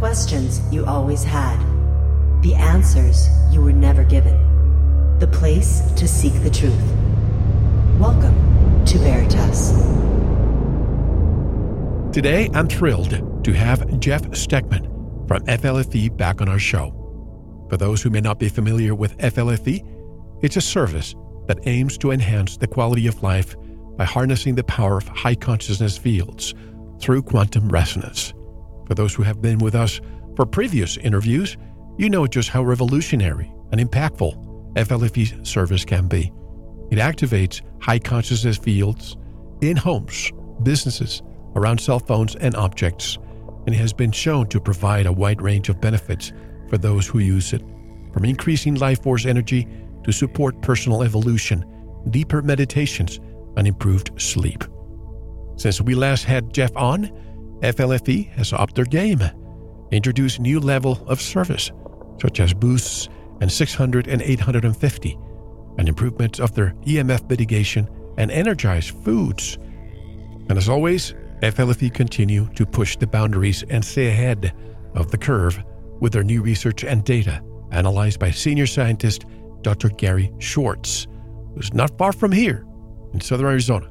questions you always had, the answers you were never given, the place to seek the truth. Welcome to Veritas. Today, I'm thrilled to have Jeff Stegman from FLFE back on our show. For those who may not be familiar with FLFE, it's a service that aims to enhance the quality of life by harnessing the power of high consciousness fields through quantum resonance. For those who have been with us for previous interviews, you know just how revolutionary and impactful FLFE service can be. It activates high consciousness fields in homes, businesses, around cell phones and objects, and it has been shown to provide a wide range of benefits for those who use it, from increasing life force energy to support personal evolution, deeper meditations, and improved sleep. Since we last had Jeff on, FLFE has upped their game, introduced new level of service, such as boosts and 600 and 850, and improvements of their EMF mitigation and energized foods. And as always, FLFE continue to push the boundaries and stay ahead of the curve with their new research and data analyzed by senior scientist Dr. Gary Schwartz, who's not far from here in southern Arizona.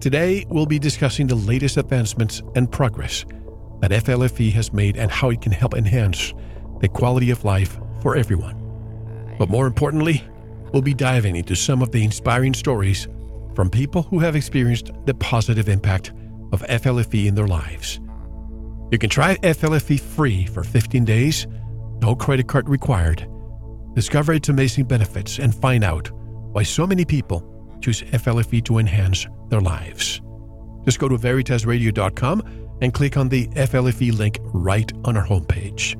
Today, we'll be discussing the latest advancements and progress that FLFE has made and how it can help enhance the quality of life for everyone. But more importantly, we'll be diving into some of the inspiring stories from people who have experienced the positive impact of FLFE in their lives. You can try FLFE free for 15 days, no credit card required. Discover its amazing benefits and find out why so many people choose FLFE to enhance their lives. Just go to VeritasRadio.com and click on the FLFE link right on our homepage.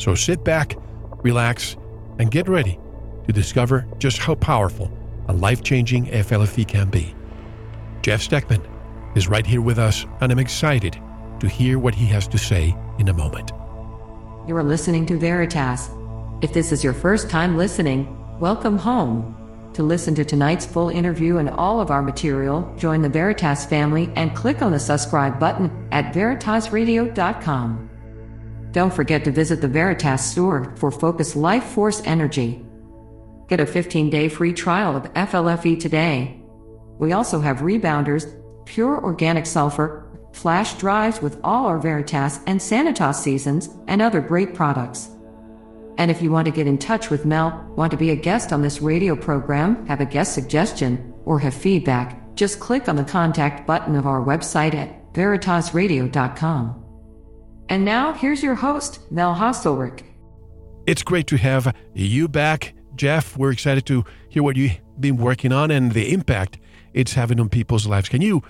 So sit back, relax, and get ready to discover just how powerful and life-changing FLFE can be. Jeff Stegman is right here with us, and I'm excited to hear what he has to say in a moment. You are listening to Veritas. If this is your first time listening, welcome home. To listen to tonight's full interview and all of our material, join the Veritas family and click on the subscribe button at VeritasRadio.com. Don't forget to visit the Veritas store for Focus Life Force Energy. Get a 15-day free trial of FLFE today. We also have rebounders, pure organic sulfur, flash drives with all our Veritas and Sanitas seasons, and other great products. And if you want to get in touch with Mel, want to be a guest on this radio program, have a guest suggestion, or have feedback, just click on the contact button of our website at VeritasRadio.com. And now, here's your host, Mel Hasselrich. It's great to have you back, Jeff. We're excited to hear what you've been working on and the impact it's having on people's lives. Can you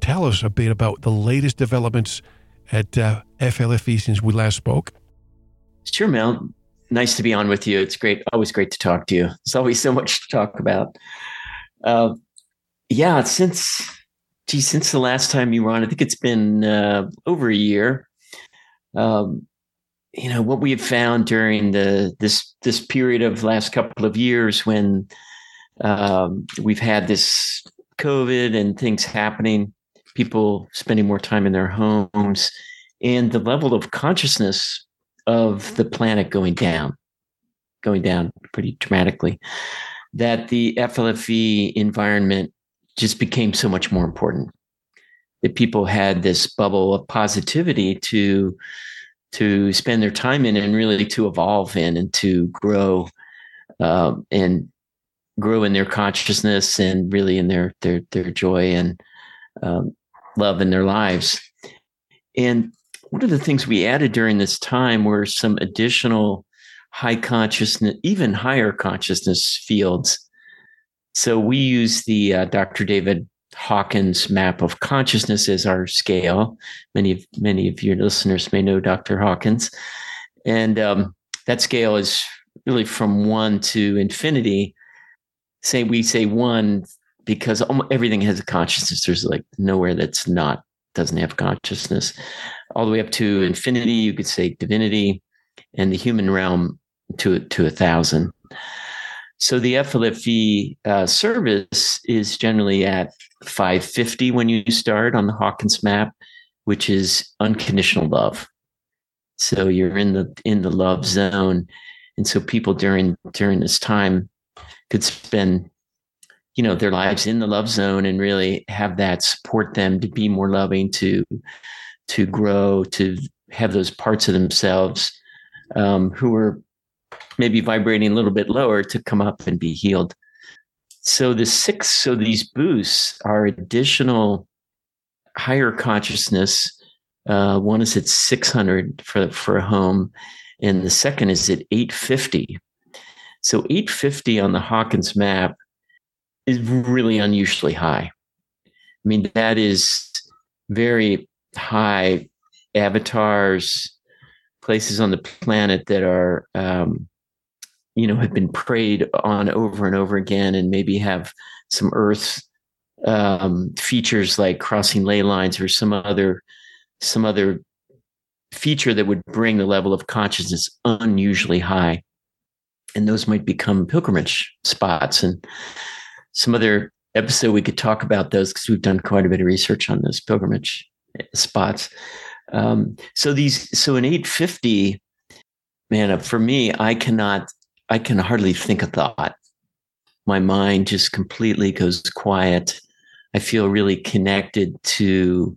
tell us a bit about the latest developments at FLFE since we last spoke? Sure, Mel. Nice to be on with you. It's great. Always great to talk to you. There's always so much to talk about. Since the last time you were on, I think it's been over a year. What we have found during this period of last couple of years when we've had this COVID and things happening, people spending more time in their homes, and the level of consciousness of the planet going down pretty dramatically, that the FLFE environment just became so much more important, that people had this bubble of positivity to spend their time in and really to evolve in and to grow and grow in their consciousness and really in their joy and love in their lives. And one of the things we added during this time were some additional high consciousness, even higher consciousness fields. So we use the Dr. David Hawkins map of consciousness as our scale. Many of your listeners may know Dr. Hawkins. And that scale is really from 1 to infinity. We say 1 because everything has a consciousness. There's like nowhere that's doesn't have consciousness. All the way up to infinity, you could say divinity, and the human realm to 1,000. So the FLFE service is generally at 550 when you start on the Hawkins map, which is unconditional love. So you're in the love zone. And so people during this time could spend, you know, their lives in the love zone and really have that support them to be more loving, to grow, to have those parts of themselves who are maybe vibrating a little bit lower to come up and be healed. So these boosts are additional higher consciousness. One is at 600 for a home, and the second is at 850. So 850 on the Hawkins map is really unusually high. I mean, that is very high avatars, places on the planet that are, have been preyed on over and over again, and maybe have some earth features like crossing ley lines or some other feature that would bring the level of consciousness unusually high. And those might become pilgrimage spots. And some other episode we could talk about those, because we've done quite a bit of research on those pilgrimage spots. So in 850, man, for me, I can hardly think a thought. My mind just completely goes quiet. I feel really connected to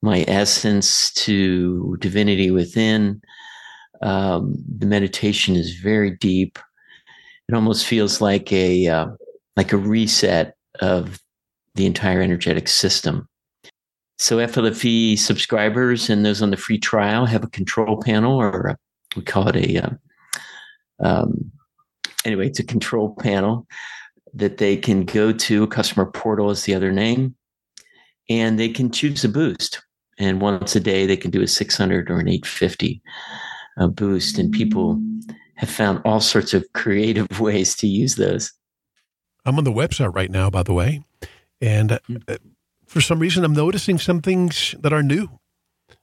my essence, to divinity within. The meditation is very deep. It almost feels like a reset of the entire energetic system. So FLFE subscribers and those on the free trial have a control panel, or we call it it's a control panel that they can go to. A customer portal is the other name, and they can choose a boost. And once a day, they can do a 600 or an 850 boost. And people have found all sorts of creative ways to use those. I'm on the website right now, by the way, and for some reason, I'm noticing some things that are new.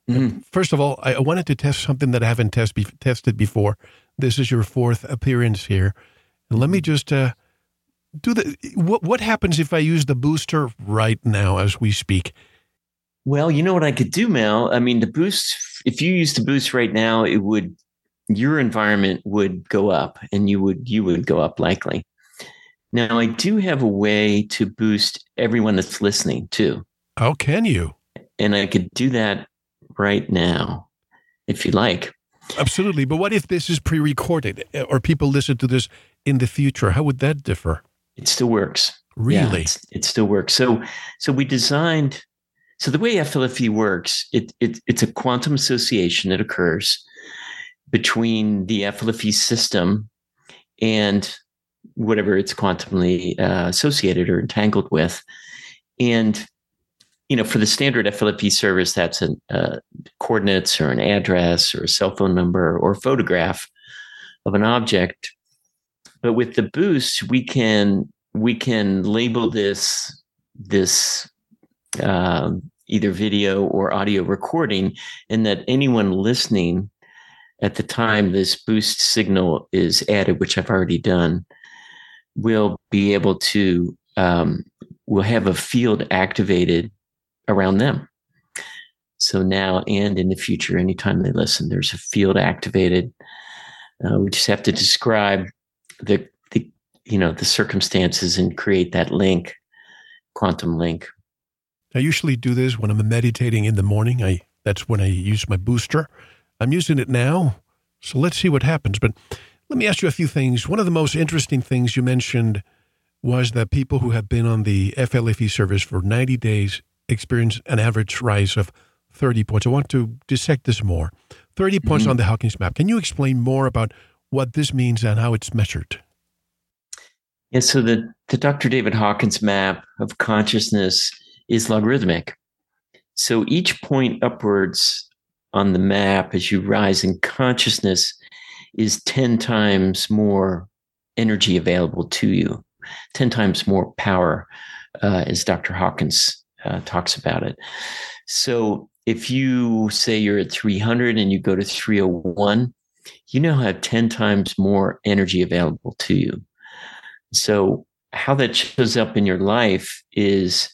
Mm-hmm. First of all, I wanted to test something that I haven't tested before. This is your fourth appearance here. And let me just do the... What happens if I use the booster right now as we speak? Well, you know what I could do, Mel? I mean, the boost, if you use the boost right now, your environment would go up, and you would go up likely. Now, I do have a way to boost everyone that's listening, too. Oh, can you? And I could do that right now, if you like. Absolutely. But what if this is pre-recorded, or people listen to this in the future? How would that differ? It still works. Really? Yeah, it still works. So we designed... So the way FLFE works, it's a quantum association that occurs between the FLFE system and... whatever it's quantumly associated or entangled with. And, you know, for the standard FLFE service, that's coordinates or an address or a cell phone number or a photograph of an object. But with the boost, we can label this either video or audio recording, and that anyone listening at the time this boost signal is added, which I've already done, we'll be able to, we'll have a field activated around them. So now and in the future, anytime they listen, there's a field activated. We just have to describe the circumstances and create that link, quantum link. I usually do this when I'm meditating in the morning. That's when I use my booster. I'm using it now, so let's see what happens. But let me ask you a few things. One of the most interesting things you mentioned was that people who have been on the FLFE service for 90 days experience an average rise of 30 points. I want to dissect this more. 30 points on the Hawkins map. Can you explain more about what this means and how it's measured? Yeah, so the Dr. David Hawkins map of consciousness is logarithmic. So each point upwards on the map as you rise in consciousness is 10 times more energy available to you, 10 times more power, as Dr. Hawkins talks about it. So if you say you're at 300 and you go to 301, you now have 10 times more energy available to you. So how that shows up in your life is,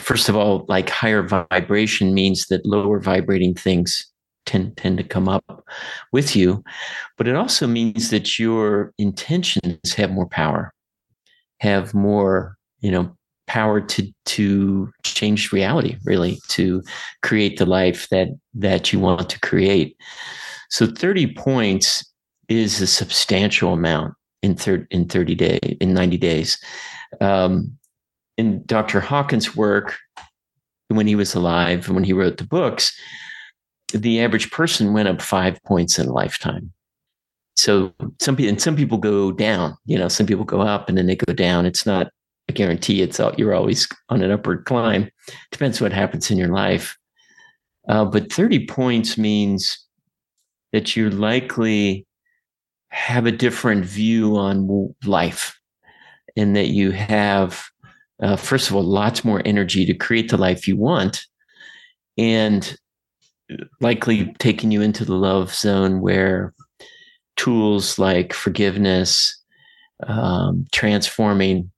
first of all, like higher vibration means that lower vibrating things tend to come up with you. But it also means that your intentions have more power, have more, power to change reality, really, to create the life that you want to create. So 30 points is a substantial amount in 90 days. In Dr. Hawkins' work, when he was alive and when he wrote the books, the average person went up 5 points in a lifetime. So some people go down, some people go up and then they go down. It's not a guarantee. You're always on an upward climb. Depends what happens in your life. But 30 points means that you likely have a different view on life, and that you have, first of all, lots more energy to create the life you want, and likely taking you into the love zone where tools like forgiveness, transforming,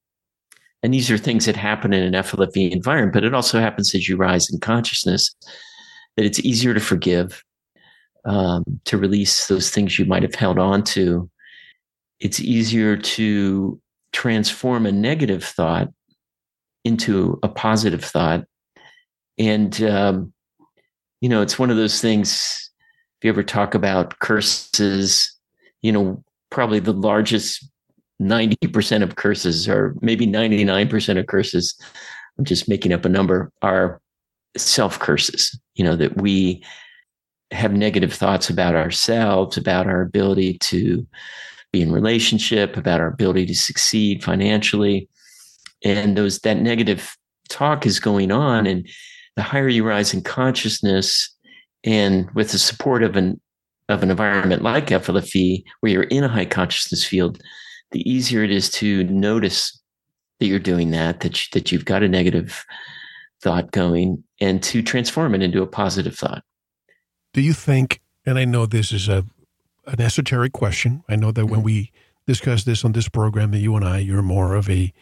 and these are things that happen in an FLFE environment, but it also happens as you rise in consciousness, that it's easier to forgive, to release those things you might have held on to. It's easier to transform a negative thought into a positive thought. And, it's one of those things, if you ever talk about curses, probably the largest 90% of curses, or maybe 99% of curses, I'm just making up a number, are self-curses, that we have negative thoughts about ourselves, about our ability to be in relationship, about our ability to succeed financially. And that negative talk is going on, and the higher you rise in consciousness, and with the support of an environment like FLFE, where you're in a high consciousness field, the easier it is to notice that you're doing that, that you've got a negative thought going, and to transform it into a positive thought. Do you think, and I know this is an esoteric question, I know that when we discuss this on this program, that you and I, you're more of a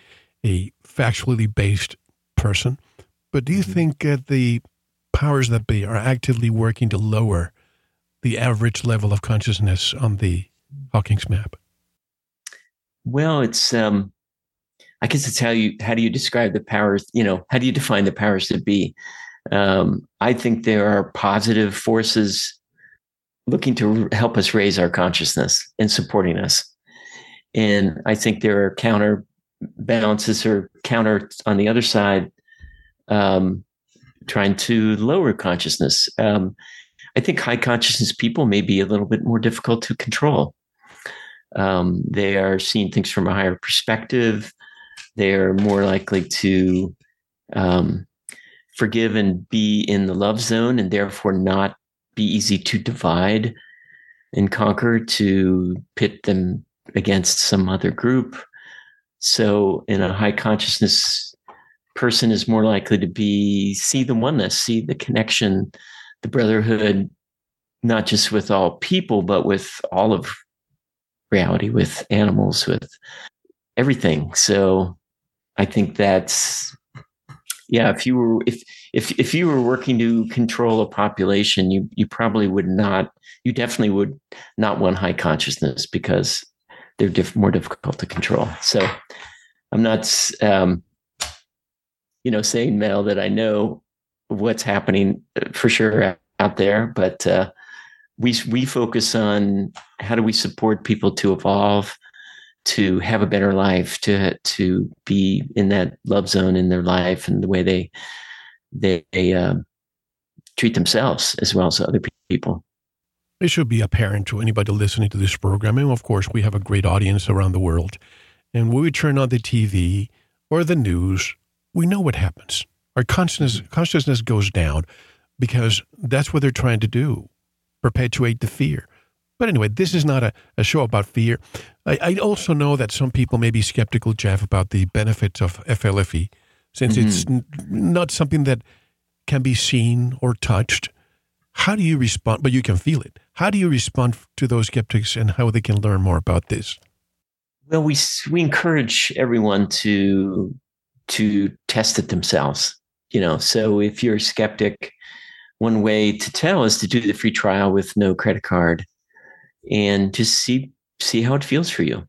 factually based person, but do you think that the powers that be are actively working to lower the average level of consciousness on the Hawkins map? Well, it's I guess it's how do you describe the powers? How do you define the powers that be? I think there are positive forces looking to help us raise our consciousness and supporting us, and I think there are counterbalances or counter on the other side, trying to lower consciousness. I think high consciousness people may be a little bit more difficult to control. They are seeing things from a higher perspective. They are more likely to forgive and be in the love zone, and therefore not be easy to divide and conquer, to pit them against some other group. So in a high consciousness person is more likely to see the oneness, see the connection, the brotherhood, not just with all people, but with all of reality, with animals, with everything. So I think that's, if you were working to control a population, you definitely would not want high consciousness, because they're more difficult to control. So I'm not, saying, Mel, that I know what's happening for sure out there, but we focus on how do we support people to evolve, to have a better life, to be in that love zone in their life, and the way they treat themselves as well as other people. It should be apparent to anybody listening to this program. And of course, we have a great audience around the world. And when we turn on the TV or the news, we know what happens. Our consciousness goes down, because that's what they're trying to do, perpetuate the fear. But anyway, this is not a show about fear. I also know that some people may be skeptical, Jeff, about the benefits of FLFE, since it's not something that can be seen or touched. How do you respond? But you can feel it. How do you respond to those skeptics, and how they can learn more about this? Well, we encourage everyone to test it themselves. So if you're a skeptic, one way to tell is to do the free trial with no credit card and just see how it feels for you.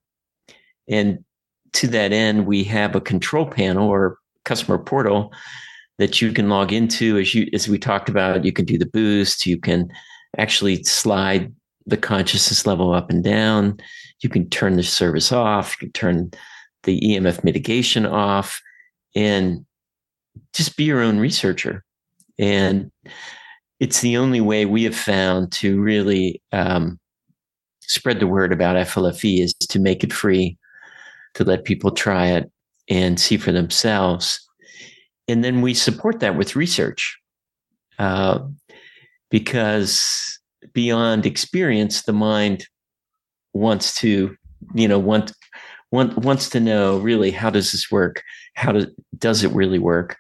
And to that end, we have a control panel or customer portal that you can log into. As we talked about, you can do the boost. You can actually slide the consciousness level up and down. You can turn the service off. You can turn the EMF mitigation off and just be your own researcher. And it's the only way we have found to really spread the word about FLFE is to make it free, to let people try it and see for themselves. And then we support that with research because beyond experience, the mind wants to, wants to know really, how does this work? How does it really work?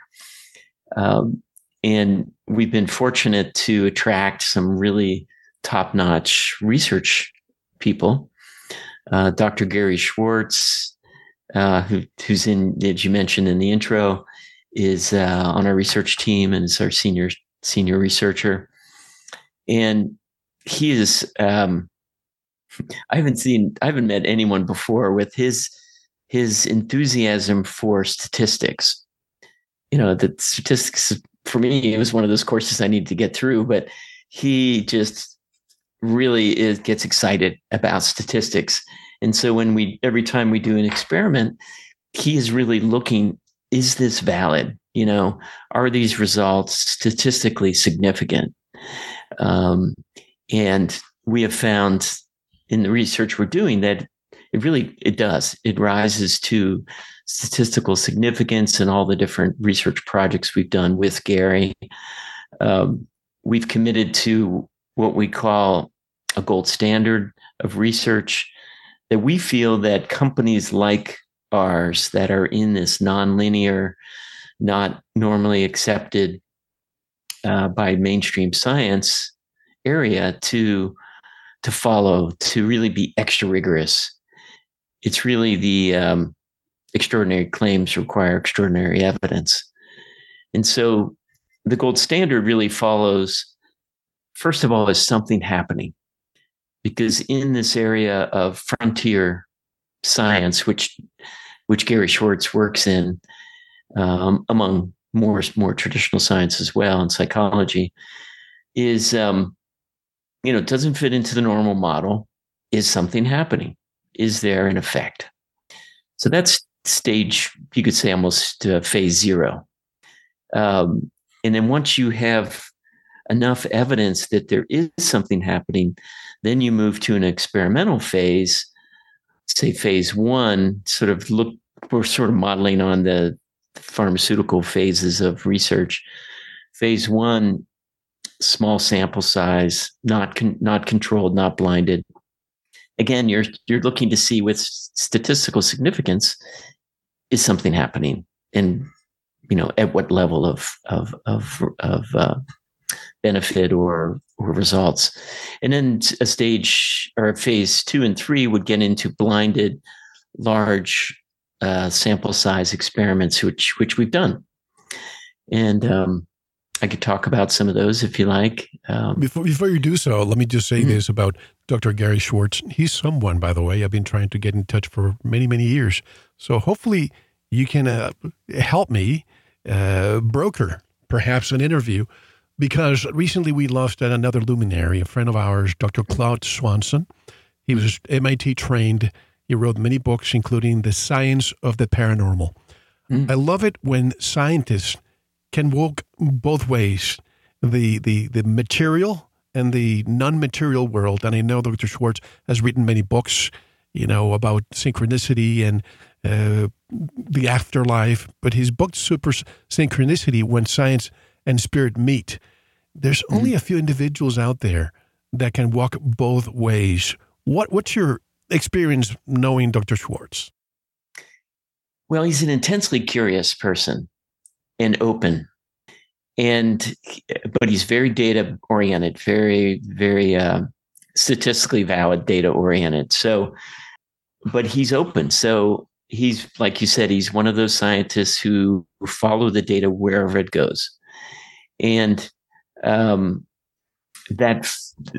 And we've been fortunate to attract some really top-notch research people. Dr. Gary Schwartz, who's in, as you mentioned in the intro, is on our research team and is our senior researcher. And he is, I haven't met anyone before with his enthusiasm for statistics. The statistics, for me, it was one of those courses I needed to get through, but he just really gets excited about statistics. And so every time we do an experiment, he is really looking, is this valid? Are these results statistically significant? And we have found in the research we're doing that it does. It rises to statistical significance in all the different research projects we've done with Gary. We've committed to what we call a gold standard of research that we feel that companies like ours that are in this nonlinear, not normally accepted by mainstream science area to follow, to really be extra rigorous. It's really the extraordinary claims require extraordinary evidence. And so the gold standard really follows, first of all, is something happening. Because in this area of frontier science, which Gary Schwartz works in, among more traditional science as well, and psychology, is, it doesn't fit into the normal model. Is something happening? Is there an effect? So that's stage, you could say, almost phase zero. And then once you have enough evidence that there is something happening, then you move to an experimental phase, say phase one, we're modeling on the pharmaceutical phases of research. Phase one, small sample size, not controlled, not blinded. Again, you're looking to see with statistical significance, is something happening, and at what level of benefit or results. And then a stage or phase 2 and 3 would get into blinded, large sample size experiments, which we've done, and I could talk about some of those if you like. Before you do so, let me just say this about Dr. Gary Schwartz. He's someone, by the way, I've been trying to get in touch for many, many years. So hopefully you can help me broker perhaps an interview, because recently we lost another luminary, a friend of ours, Dr. Claude Swanson. He was MIT trained. He wrote many books, including The Science of the Paranormal. I love it when scientists can walk both ways, the material and the non-material world. And I know Dr. Schwartz has written many books, about synchronicity and the afterlife. But his book, Super Synchronicity, When Science and Spirit Meet, there's only a few individuals out there that can walk both ways. What's your experience knowing Dr. Schwartz? Well, he's an intensely curious person. And open, but he's very data oriented, very, very statistically valid data oriented. So, but he's open. So he's, like you said, he's one of those scientists who follow the data wherever it goes. And that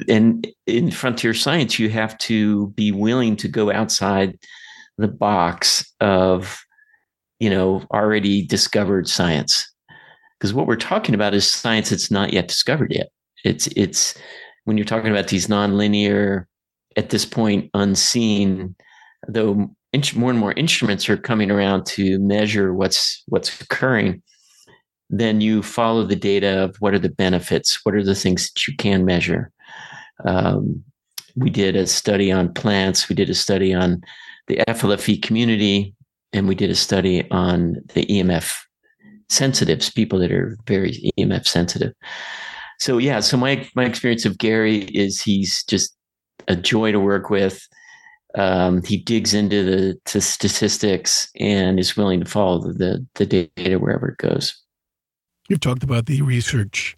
in frontier science, you have to be willing to go outside the box of, you know, already discovered science. Because what we're talking about is science that's not yet discovered yet. It's when you're talking about these nonlinear, at this point, unseen, though more and more instruments are coming around to measure what's occurring, then you follow the data of what are the benefits, what are the things that you can measure. We did a study on plants, we did a study on the FLFE community, and we did a study on the EMF sensitives, people that are very EMF sensitive. So yeah, so my experience of Gary is he's just a joy to work with. He digs into the statistics and is willing to follow the data wherever it goes. You've talked about the research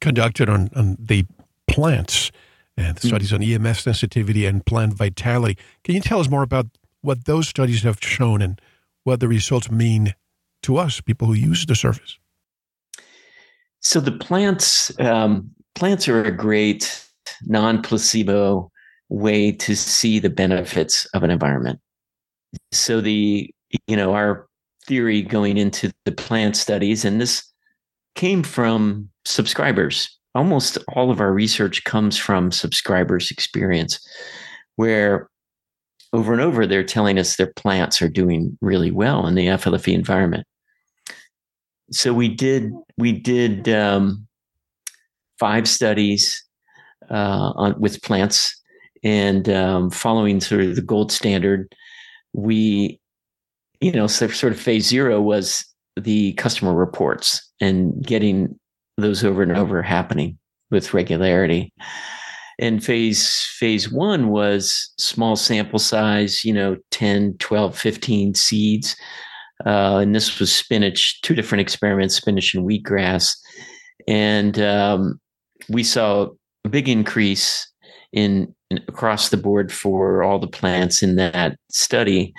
conducted on the plants and the studies on EMF sensitivity and plant vitality. Can you tell us more about what those studies have shown and what the results mean to us, people who use the service? So the plants are a great non-placebo way to see the benefits of an environment. So our theory going into the plant studies, and this came from subscribers. Almost all of our research comes from subscribers' experience, where over and over they're telling us their plants are doing really well in the FLFE environment. So we did 5 studies with plants, and following sort of the gold standard, so sort of phase zero was the customer reports and getting those over and over happening with regularity. And phase one was small sample size, 10, 12, 15 seeds. And this was spinach, 2 different experiments, spinach and wheatgrass. And we saw a big increase in across the board for all the plants in that study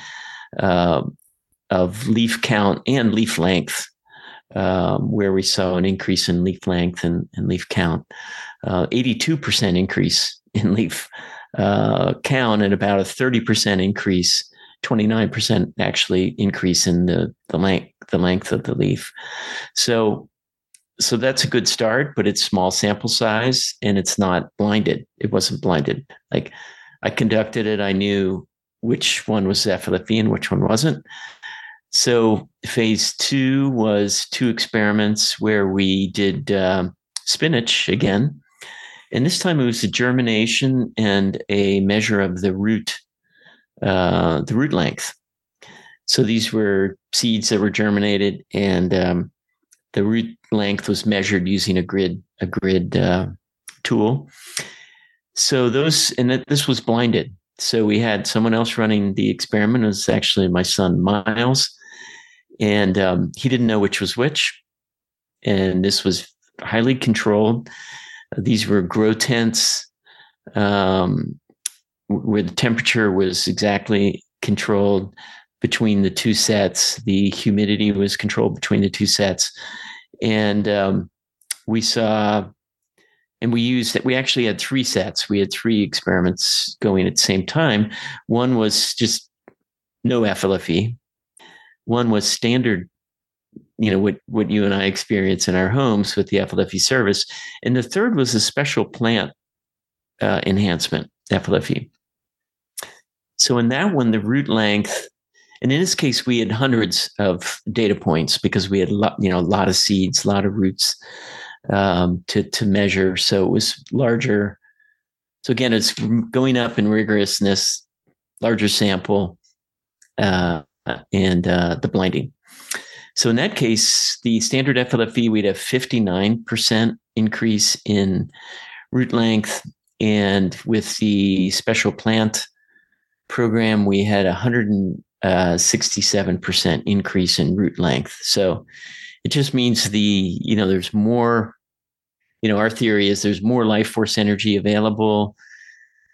of leaf count and leaf length, where we saw an increase in leaf length and leaf count, 82% increase in leaf count, and about a 30% increase, 29% actually increase in the length of the leaf. So that's a good start, but it's small sample size and it's not blinded. It wasn't blinded. Like, I conducted it, I knew which one was FLFE and which one wasn't. So phase 2 was 2 experiments where we did spinach again. And this time it was a germination and a measure of the root length. So these were seeds that were germinated, and the root length was measured using a grid tool. So this was blinded. So we had someone else running the experiment. It was actually my son, Miles. And he didn't know which was which. And this was highly controlled. These were grow tents where the temperature was exactly controlled between the 2 sets. The humidity was controlled between the 2 sets. And we actually had 3 sets. We had 3 experiments going at the same time. One was just no FLFE. One was standard, what you and I experience in our homes with the FLFE service. And the third was a special plant enhancement, FLFE. So in that one, the root length, and in this case, we had hundreds of data points because we had a lot of seeds, a lot of roots, to measure. So it was larger. So again, it's going up in rigorousness, larger sample, and the blinding. So in that case, the standard FLFE, we'd have 59% increase in root length. And with the special plant program, we had 167% increase in root length. So it just means there's more, our theory is there's more life force energy available.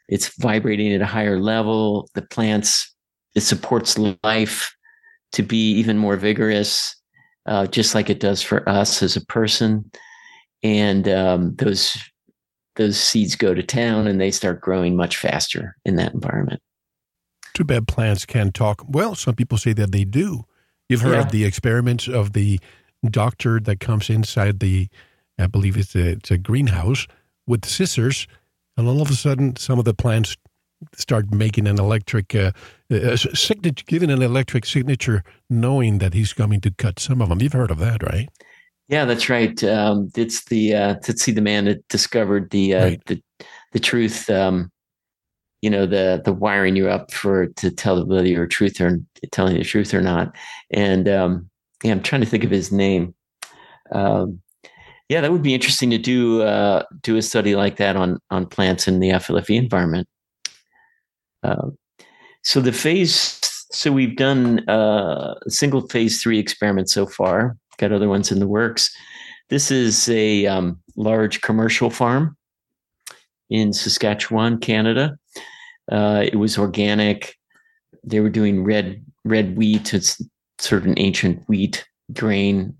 It's vibrating at a higher level. The plants, it supports life to be even more vigorous, just like it does for us as a person. And those seeds go to town and they start growing much faster in that environment. Too bad plants can talk. Well, some people say that they do. You've heard of the experiments of the doctor that comes inside the, I believe it's a greenhouse with scissors. And all of a sudden, some of the plants start making an electric signature, giving an electric signature, knowing that he's coming to cut some of them. You've heard of that, right? Yeah, that's right. It's the Tootsie the man that discovered the truth. The wiring you up to tell whether you're telling the truth or not. And I'm trying to think of his name. That would be interesting to do a study like that on plants in the FLFE environment. So we've done a single phase 3 experiment so far. Got other ones in the works. This is a large commercial farm in Saskatchewan, Canada. It was organic. They were doing red wheat. It's sort of an ancient wheat grain.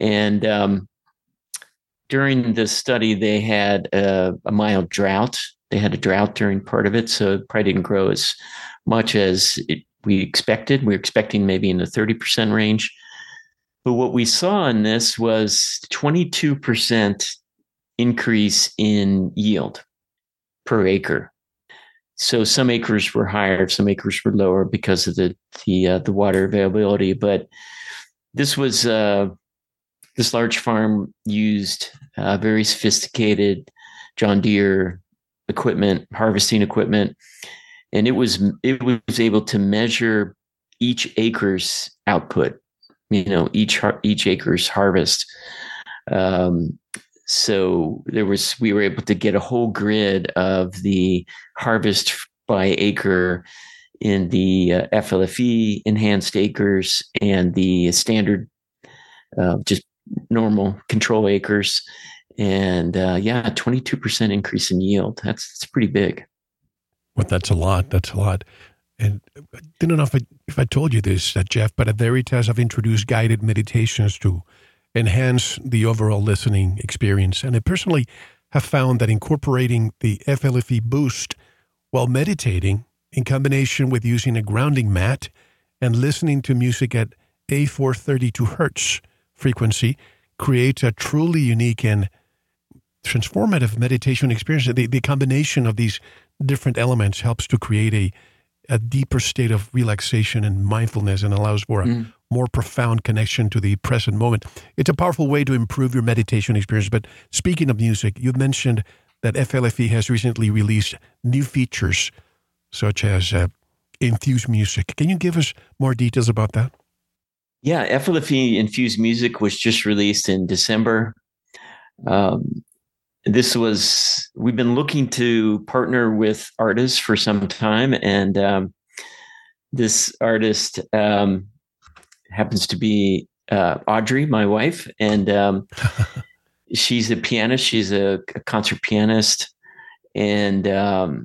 And during the study, they had a mild drought. They had a drought during part of it, so it probably didn't grow as much as we expected. We were expecting maybe in the 30% range. But what we saw in this was 22% increase in yield per acre. So some acres were higher, some acres were lower because of the water availability. But this was this large farm used very sophisticated John Deere equipment, harvesting equipment, and it was able to measure each acre's output. Each acre's harvest. So we were able to get a whole grid of the harvest by acre in the FLFE enhanced acres and the standard, just normal control acres. And 22% increase in yield. That's pretty big. Well, that's a lot. And I don't know if I told you this, Jeff, but at Veritas, I've introduced guided meditations to enhance the overall listening experience. And I personally have found that incorporating the FLFE boost while meditating in combination with using a grounding mat and listening to music at a 432 hertz frequency creates a truly unique and transformative meditation experience. The combination of these different elements helps to create a deeper state of relaxation and mindfulness and allows for a more profound connection to the present moment. It's a powerful way to improve your meditation experience. But speaking of music, you mentioned that FLFE has recently released new features such as infused music. Can you give us more details about that? Yeah, FLFE infused music was just released in December. We've been looking to partner with artists for some time, and this artist happens to be Audrey, my wife, and she's a pianist. She's a concert pianist, and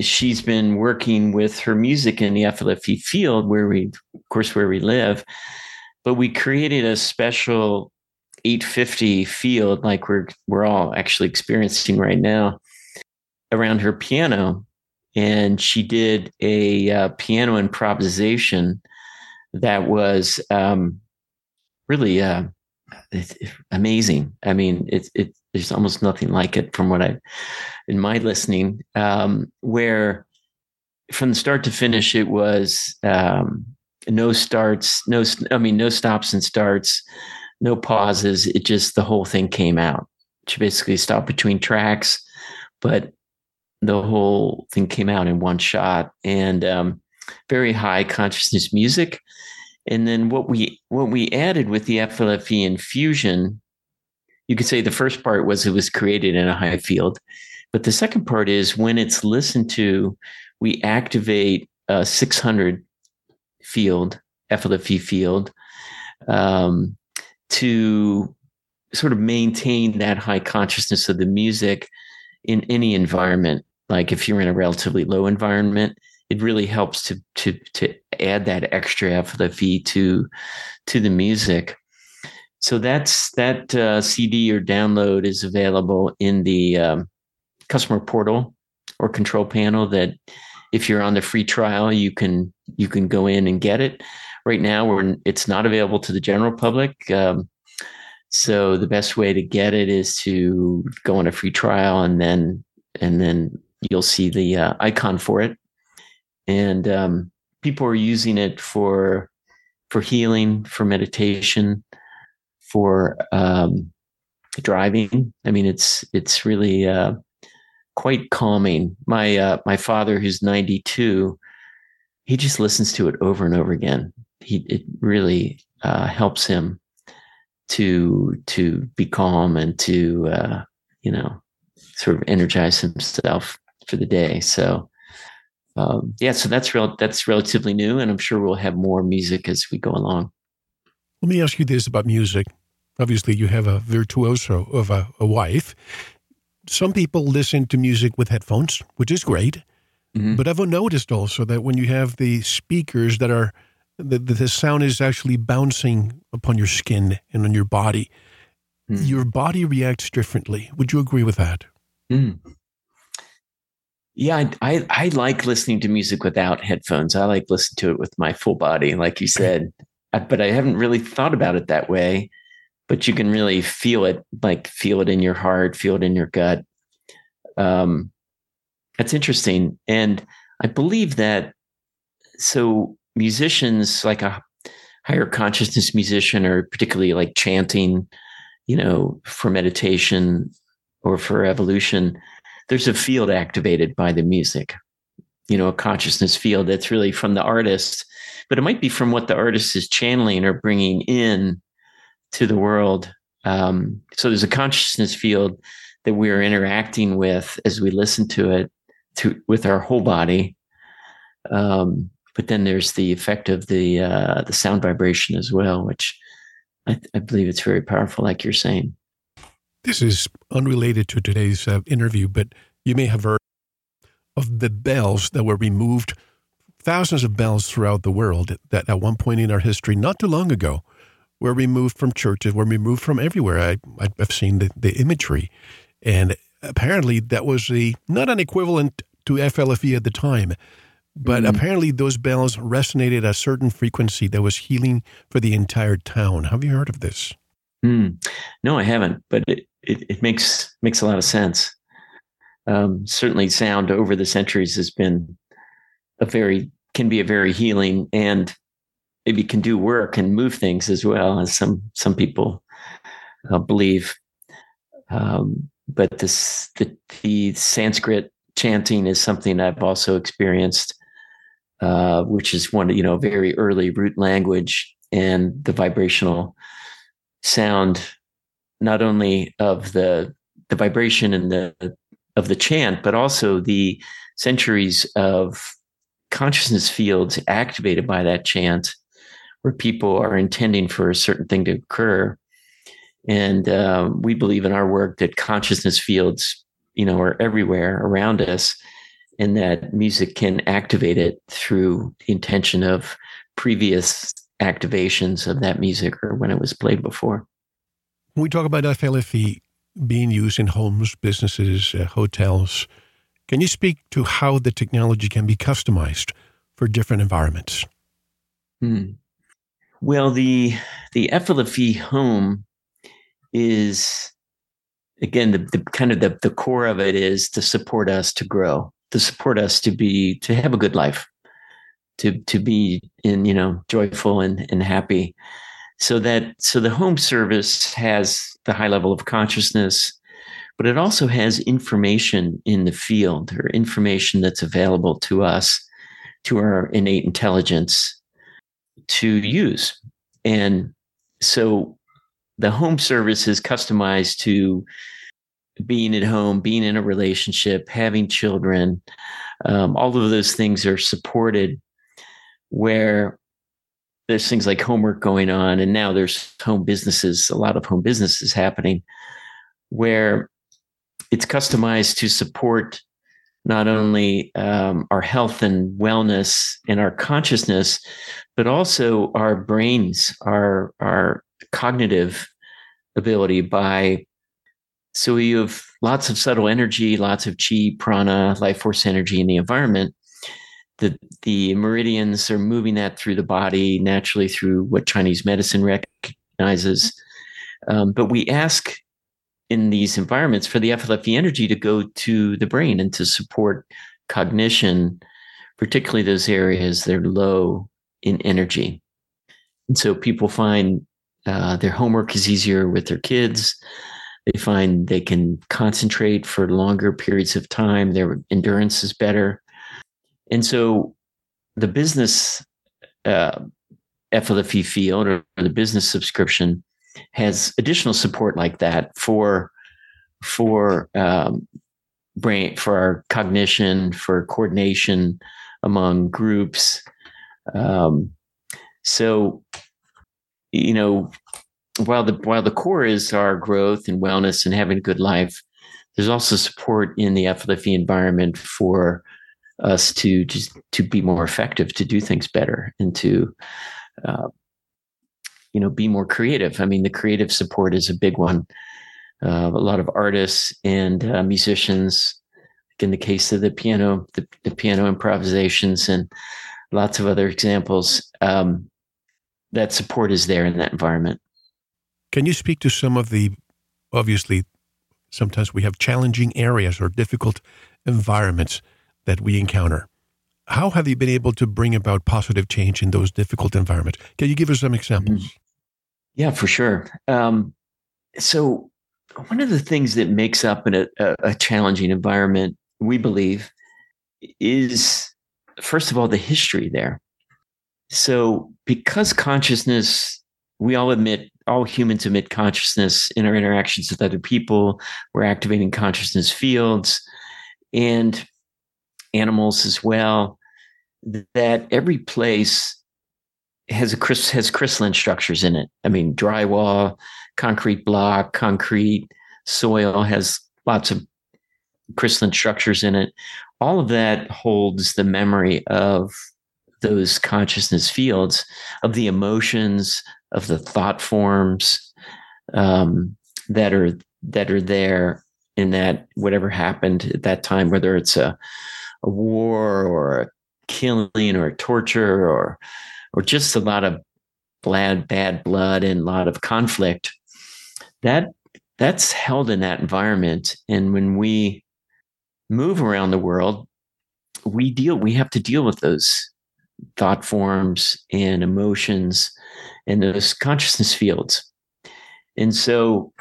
she's been working with her music in the FLFE field, where we live. But we created a special 850 field, like we're all actually experiencing right now, around her piano, and she did a piano improvisation that was really amazing. I mean, there's almost nothing like it from what I in my listening. Where from the start to finish, it was no stops and starts. No pauses. It just, the whole thing came out. She basically stopped between tracks, but the whole thing came out in one shot, and very high consciousness music. And then what we added with the FLFE infusion, you could say the first part was it was created in a high field, but the second part is when it's listened to, we activate a 600 field, FLFE field, to sort of maintain that high consciousness of the music in any environment. Like if you're in a relatively low environment, it really helps to add that extra FLFE to the music. So that's that CD or download is available in the customer portal or control panel. That if you're on the free trial, you can go in and get it. Right now, it's not available to the general public. So the best way to get it is to go on a free trial, and then you'll see the icon for it. And people are using it for healing, for meditation, for driving. I mean, it's really quite calming. My father, who's 92, he just listens to it over and over again. It really helps him to be calm and to sort of energize himself for the day. So so that's relatively new, and I'm sure we'll have more music as we go along. Let me ask you this about music. Obviously, you have a virtuoso of a wife. Some people listen to music with headphones, which is great. Mm-hmm. But I've noticed also that when you have the speakers that are the sound is actually bouncing upon your skin and on your body. Mm. Your body reacts differently. Would you agree with that? Mm. Yeah, I like listening to music without headphones. I like listening to it with my full body, like you said. But I haven't really thought about it that way. But you can really feel it, like feel it in your heart, feel it in your gut. That's interesting. And I believe that so musicians, like a higher consciousness musician, or particularly like chanting, for meditation or for evolution, there's a field activated by the music, a consciousness field that's really from the artist, but it might be from what the artist is channeling or bringing in to the world. So there's a consciousness field that we are interacting with as we listen to it with our whole body. But then there's the effect of the sound vibration as well, which I believe it's very powerful, like you're saying. This is unrelated to today's interview, but you may have heard of the bells that were removed, thousands of bells throughout the world that at one point in our history, not too long ago, were removed from churches, were removed from everywhere. I've seen the imagery. And apparently that was not an equivalent to FLFE at the time, but apparently those bells resonated a certain frequency that was healing for the entire town. Have you heard of this? No, I haven't, but it makes a lot of sense. Certainly sound over the centuries has been a very healing, and maybe can do work and move things as well, as some people believe. But the Sanskrit chanting is something I've also experienced, which is one, very early root language, and the vibrational sound, not only of the vibration and of the chant, but also the centuries of consciousness fields activated by that chant, where people are intending for a certain thing to occur. And we believe in our work that consciousness fields, are everywhere around us, and that music can activate it through the intention of previous activations of that music or when it was played before. When we talk about FLFE being used in homes, businesses, hotels, can you speak to how the technology can be customized for different environments? Well, the FLFE home is, again, the core of it is to support us to grow, to support us to have a good life, to be in, joyful and happy. So the home service has the high level of consciousness, but it also has information in the field, or information that's available to us, to our innate intelligence, to use. And so the home service is customized to being at home, being in a relationship, having children. All of those things are supported, where there's things like homework going on. And now there's home businesses, a lot of home businesses happening, where it's customized to support not only our health and wellness and our consciousness, but also our brains, our cognitive ability by. So you have lots of subtle energy, lots of chi, prana, life force energy in the environment. The meridians are moving that through the body naturally through what Chinese medicine recognizes. But we ask in these environments for the FLFE energy to go to the brain and to support cognition, particularly those areas that are low in energy. And so people find their homework is easier with their kids. They find they can concentrate for longer periods of time. Their endurance is better. And so the business FLFE field or the business subscription has additional support like that for brain, for our cognition, for coordination among groups. So, you know, while the core is our growth and wellness and having a good life, there's also support in the FLFE environment for us to just to be more effective, to do things better, and to be more creative. I mean, the creative support is a big one. A lot of artists and musicians, like in the case of the piano improvisations, and lots of other examples. That support is there in that environment. Can you speak to some of the, obviously, sometimes we have challenging areas or difficult environments that we encounter? How have you been able to bring about positive change in those difficult environments? Can you give us some examples? Yeah, for sure. So one of the things that makes up a challenging environment, we believe, is, first of all, the history there. So because consciousness, we all admit, all humans emit consciousness in our interactions with other people. We're activating consciousness fields and animals as well, that every place has crystalline structures in it. I mean, drywall, concrete block, concrete, soil has lots of crystalline structures in it. All of that holds the memory of those consciousness fields, of the emotions, of the thought forms that are there in that whatever happened at that time, whether it's a war or a killing or a torture or just a lot of bad blood and a lot of conflict, that's held in that environment. And when we move around the world, we have to deal with those thought forms and emotions and those consciousness fields. And so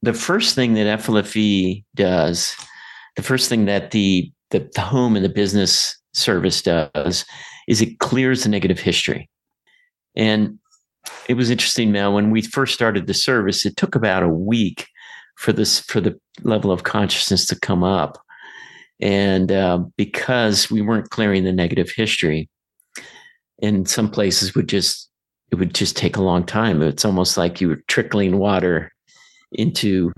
the first thing that FLFE does, the first thing that the home and the business service does, is it clears the negative history. And it was interesting, Mel, when we first started the service, it took about a week for the level of consciousness to come up. And because we weren't clearing the negative history, in some places it would just take a long time. It's almost like you were trickling water into,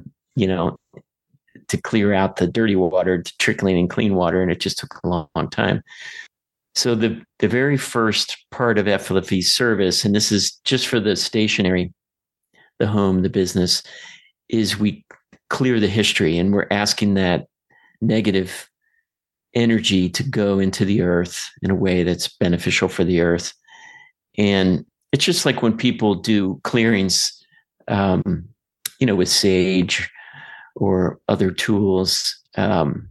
to clear out the dirty water, to trickling in clean water, and it just took a long time. So the very first part of FLFE service, and this is just for the stationary, the home, the business, is we clear the history, and we're asking that negative energy to go into the earth in a way that's beneficial for the earth. And it's just like when people do clearings, with sage or other tools, and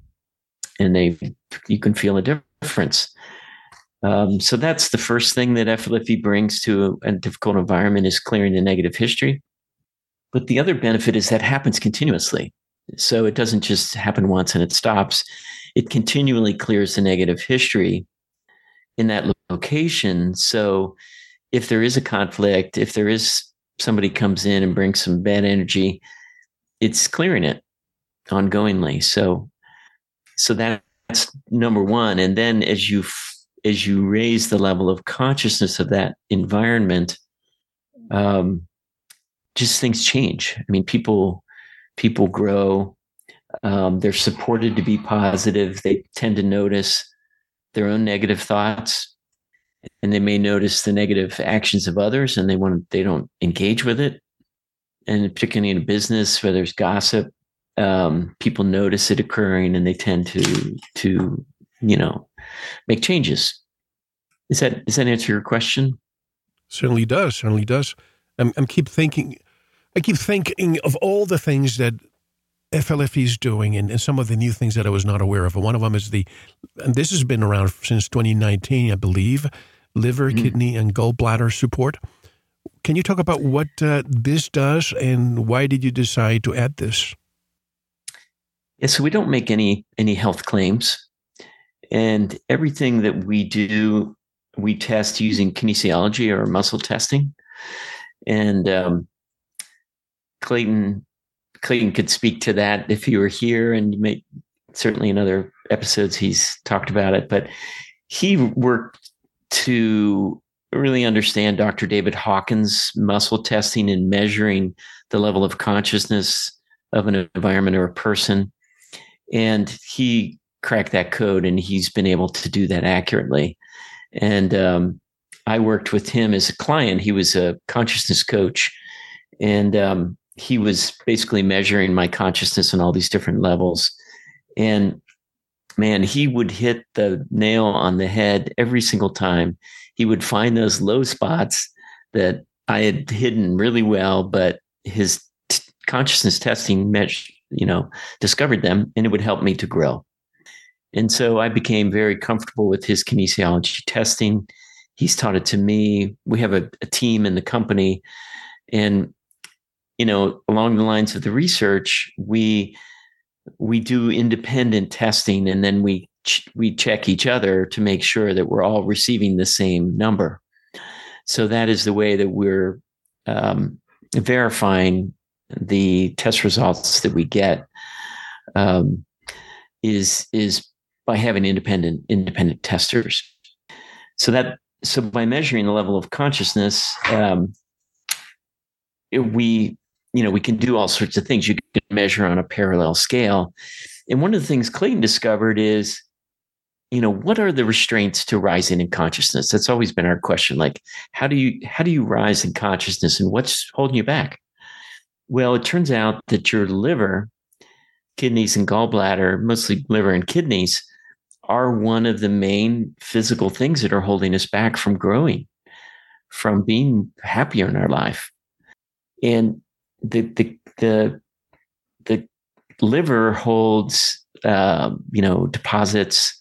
you can feel a difference. So that's the first thing that FLFE brings to a difficult environment, is clearing the negative history. But the other benefit is that happens continuously. So it doesn't just happen once and it stops. It continually clears the negative history in that location. So if there is a conflict, if there is somebody comes in and brings some bad energy, it's clearing it ongoingly. So that's number one. And then as you raise the level of consciousness of that environment, just things change. I mean, people grow. They're supported to be positive. They tend to notice their own negative thoughts, and they may notice the negative actions of others, and they don't engage with it. And particularly in a business where there's gossip, people notice it occurring, and they tend to make changes. Does that answer your question? Certainly does. I keep thinking of all the things that FLFE is doing, and some of the new things that I was not aware of. One of them is and this has been around since 2019, I believe, liver, kidney, and gallbladder support. Can you talk about what this does, and why did you decide to add this? Yeah, so we don't make any health claims, and everything that we do, we test using kinesiology or muscle testing. And Clayton could speak to that if he were here, and certainly in other episodes he's talked about it, but he worked to really understand Dr. David Hawkins' muscle testing and measuring the level of consciousness of an environment or a person. And he cracked that code, and he's been able to do that accurately. And I worked with him as a client. He was a consciousness coach, and he was basically measuring my consciousness on all these different levels. And man, he would hit the nail on the head every single time. He would find those low spots that I had hidden really well, but his consciousness testing discovered them, and it would help me to grow. And so I became very comfortable with his kinesiology testing. He's taught it to me. We have a team in the company, and along the lines of the research, we do independent testing, and then we check each other to make sure that we're all receiving the same number. So that is the way that we're verifying the test results that we get, is by having independent testers. So by measuring the level of consciousness, we can do all sorts of things. You can measure on a parallel scale. And one of the things Clayton discovered is, what are the restraints to rising in consciousness? That's always been our question. Like, how do you rise in consciousness, and what's holding you back? Well, it turns out that your liver, kidneys, and gallbladder, mostly liver and kidneys, are one of the main physical things that are holding us back from growing, from being happier in our life. And the liver holds, deposits,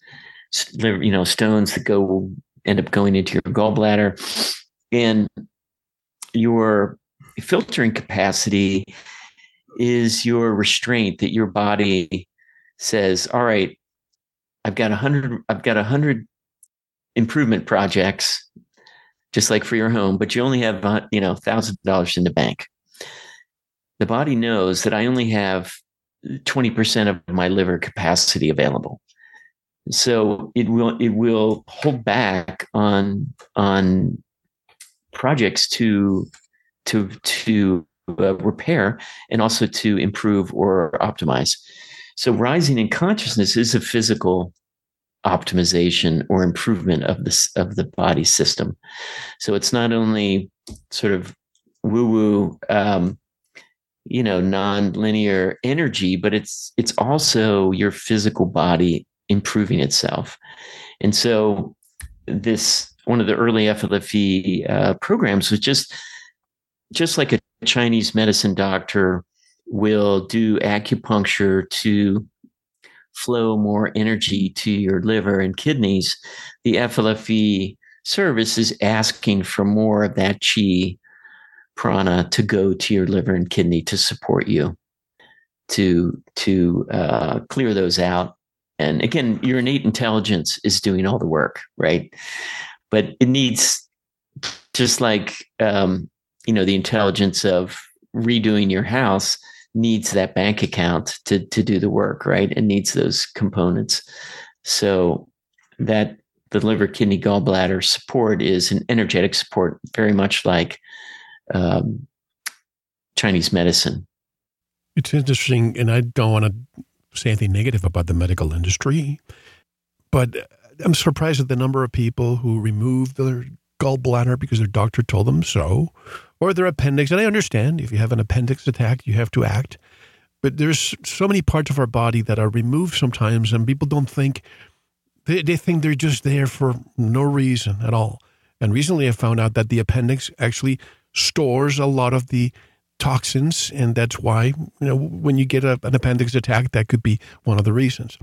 stones that end up going into your gallbladder, and your filtering capacity is your restraint that your body says, all right, I've got 100 improvement projects, just like for your home, but you only have, $1,000 in the bank. The body knows that I only have 20% of my liver capacity available. So it will hold back on projects to repair, and also to improve or optimize. So rising in consciousness is a physical optimization or improvement of the body system. So it's not only sort of woo-woo, non-linear energy, but it's also your physical body improving itself. And so this, one of the early FLFE programs was just like a Chinese medicine doctor will do acupuncture to flow more energy to your liver and kidneys. The FLFE service is asking for more of that chi prana to go to your liver and kidney to support you, to clear those out. And again, your innate intelligence is doing all the work, right? But it needs, just like the intelligence of redoing your house needs that bank account to do the work, right? It needs those components. So that the liver, kidney, gallbladder support is an energetic support, very much like Chinese medicine. It's interesting, and I don't want to say anything negative about the medical industry, but I'm surprised at the number of people who remove their gallbladder because their doctor told them so, or their appendix. And I understand if you have an appendix attack, you have to act. But there's so many parts of our body that are removed sometimes, and people don't think, they think they're just there for no reason at all. And recently I found out that the appendix actually stores a lot of the toxins, and that's why, when you get an appendix attack, that could be one of the reasons.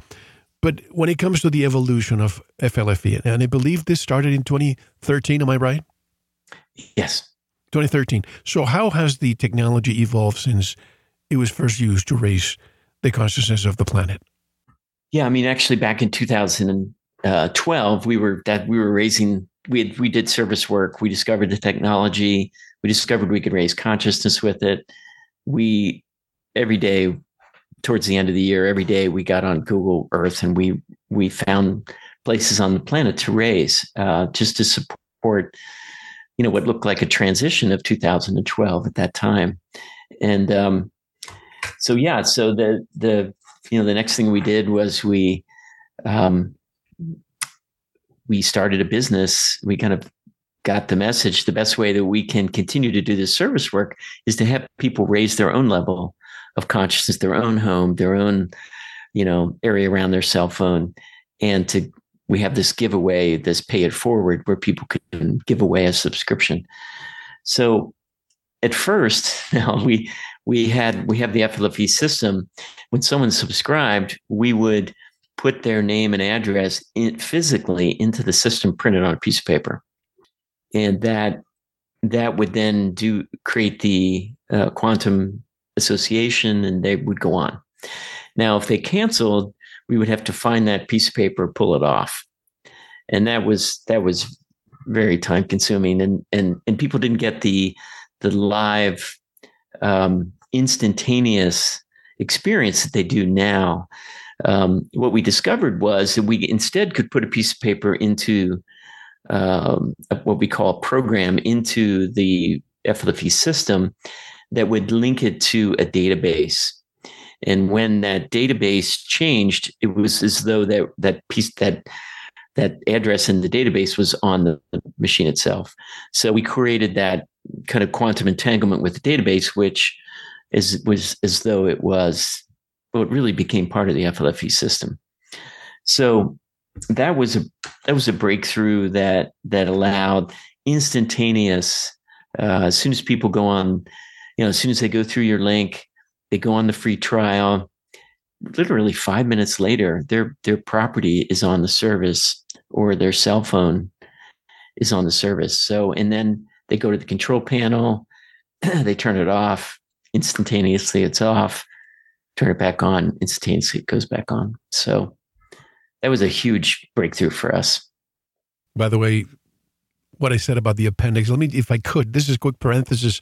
But when it comes to the evolution of FLFE, and I believe this started in 2013, am I right? Yes. 2013. So how has the technology evolved since it was first used to raise the consciousness of the planet? Yeah, actually back in 2012, we did service work. We discovered the technology. We discovered we could raise consciousness with it. Every day, towards the end of the year, every day we got on Google Earth and we found places on the planet to raise, just to support, what looked like a transition of 2012 at that time. And so the next thing we did was we started a business. We kind of got the message. The best way that we can continue to do this service work is to have people raise their own level of consciousness, their own home, their own, area around their cell phone. And we have this giveaway, this pay it forward, where people can give away a subscription. So at first, we have the FLFE system. When someone subscribed, we would put their name and address physically into the system, printed on a piece of paper. And that would then create the quantum association, and they would go on. Now, if they canceled, we would have to find that piece of paper, pull it off. And that was very time consuming. And people didn't get the live instantaneous experience that they do now. What we discovered was that we instead could put a piece of paper into what we call a program into the FLFE system that would link it to a database. And when that database changed, it was as though that address in the database was on the machine itself. So we created that kind of quantum entanglement with the database, which was as though it was, well, it really became part of the FLFE system. So that was a breakthrough that allowed instantaneous, as soon as people go on, as soon as they go through your link, they go on the free trial, literally 5 minutes later, their property is on the service, or their cell phone is on the service. So, and then they go to the control panel, they turn it off, instantaneously it's off, turn it back on, instantaneously it goes back on. So that was a huge breakthrough for us. By the way, what I said about the appendix, if I could, this is a quick parenthesis,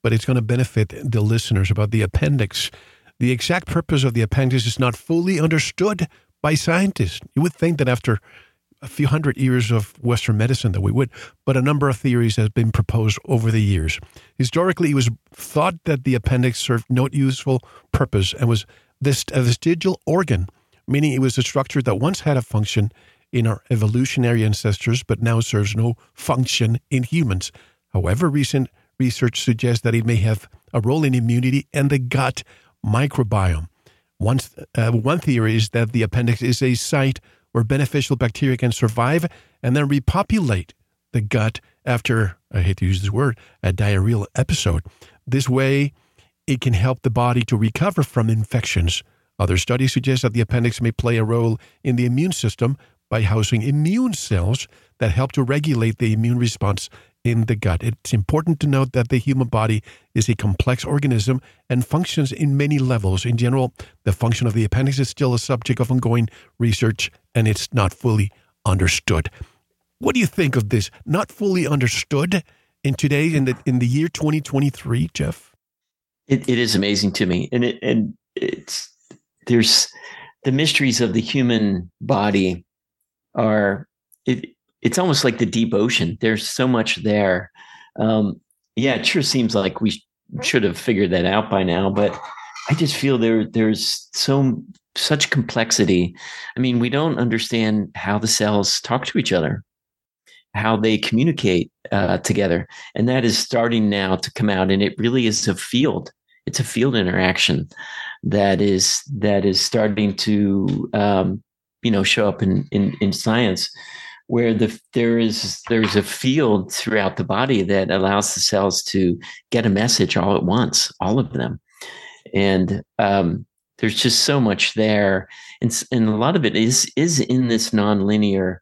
but it's going to benefit the listeners about the appendix. The exact purpose of the appendix is not fully understood by scientists. You would think that after a few hundred years of Western medicine that we would, but a number of theories have been proposed over the years. Historically, it was thought that the appendix served no useful purpose and was this a vestigial organ, meaning it was a structure that once had a function in our evolutionary ancestors, but now serves no function in humans. However, recent research suggests that it may have a role in immunity and the gut microbiome. One theory is that the appendix is a site where beneficial bacteria can survive and then repopulate the gut after, I hate to use this word, a diarrheal episode. This way, it can help the body to recover from infections. Other studies suggest that the appendix may play a role in the immune system by housing immune cells that help to regulate the immune response in the gut. It's important to note that the human body is a complex organism and functions in many levels. In general, the function of the appendix is still a subject of ongoing research, and it's not fully understood. What do you think of this? Not fully understood in the year 2023, Jeff? It is amazing to me, and it's there's the mysteries of the human body are it. It's almost like the deep ocean. There's so much there. It sure seems like we should have figured that out by now, but I just feel there's so such complexity. I mean, we don't understand how the cells talk to each other, how they communicate together. And that is starting now to come out. And it really is a field. It's a field interaction that is starting to, show up in science, where there's a field throughout the body that allows the cells to get a message all at once, all of them. And there's just so much there. And a lot of it is in this nonlinear,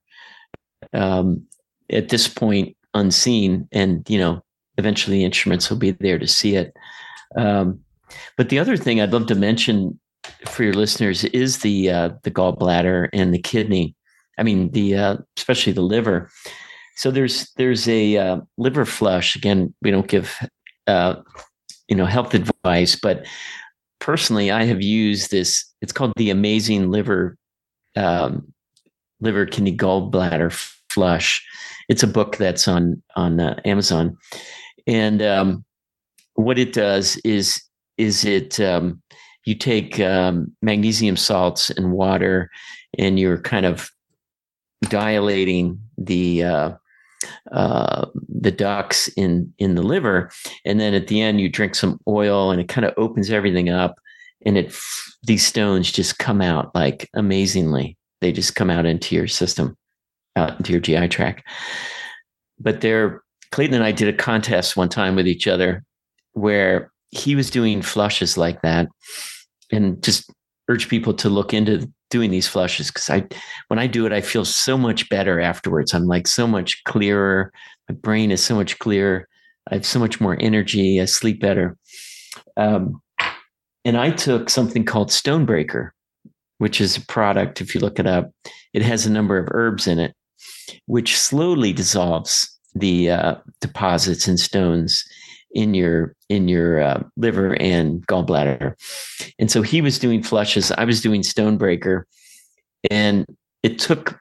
at this point, unseen. And, eventually instruments will be there to see it. But the other thing I'd love to mention for your listeners is the gallbladder and the kidney. I mean, especially the liver. So there's a liver flush. Again, we don't give, health advice, but personally, I have used this. It's called the Amazing Liver Kidney Gallbladder Flush. It's a book that's on Amazon, and what it does is it you take magnesium salts and water, and you're kind of dilating the ducts in the liver, and then at the end you drink some oil, and it kind of opens everything up, and these stones just come out like amazingly. They just come out into your system, out into your GI tract. But Clayton and I did a contest one time with each other where he was doing flushes like that, and just urge people to look into doing these flushes, because when I do it, I feel so much better afterwards. I'm like so much clearer. My brain is so much clearer. I have so much more energy. I sleep better. And I took something called Stonebreaker, which is a product. If you look it up, it has a number of herbs in it, which slowly dissolves the deposits and stones in your liver and gallbladder. And so he was doing flushes. I was doing Stonebreaker, and it took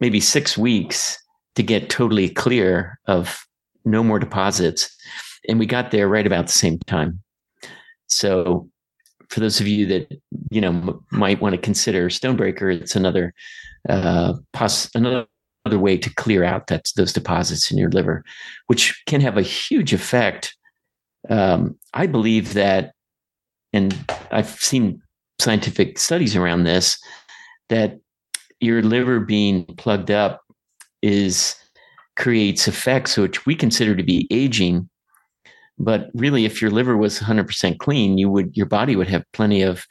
maybe 6 weeks to get totally clear of no more deposits. And we got there right about the same time. So for those of you that, might want to consider Stonebreaker, it's another way to clear out those deposits in your liver, which can have a huge effect. I believe that, and I've seen scientific studies around this, that your liver being plugged up creates effects which we consider to be aging. But really, if your liver was 100% clean, your body would have plenty of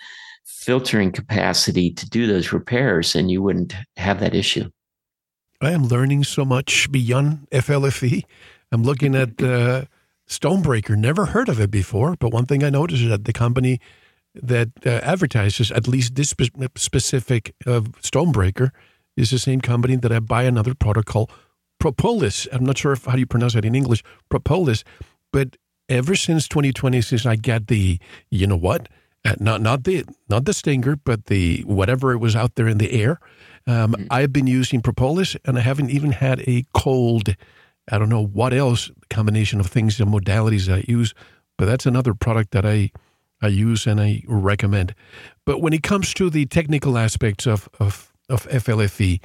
filtering capacity to do those repairs, and you wouldn't have that issue. I am learning so much beyond FLFE. I'm looking at Stonebreaker, never heard of it before, but one thing I noticed is that the company that advertises at least this specific Stonebreaker is the same company that I buy another product called Propolis. I'm not sure how you pronounce it in English, Propolis, but ever since 2020, since I got the, not the stinger, but the whatever it was out there in the air, I've been using Propolis, and I haven't even had a cold. I don't know what else combination of things and modalities I use, but that's another product that I use and I recommend. But when it comes to the technical aspects of FLFE,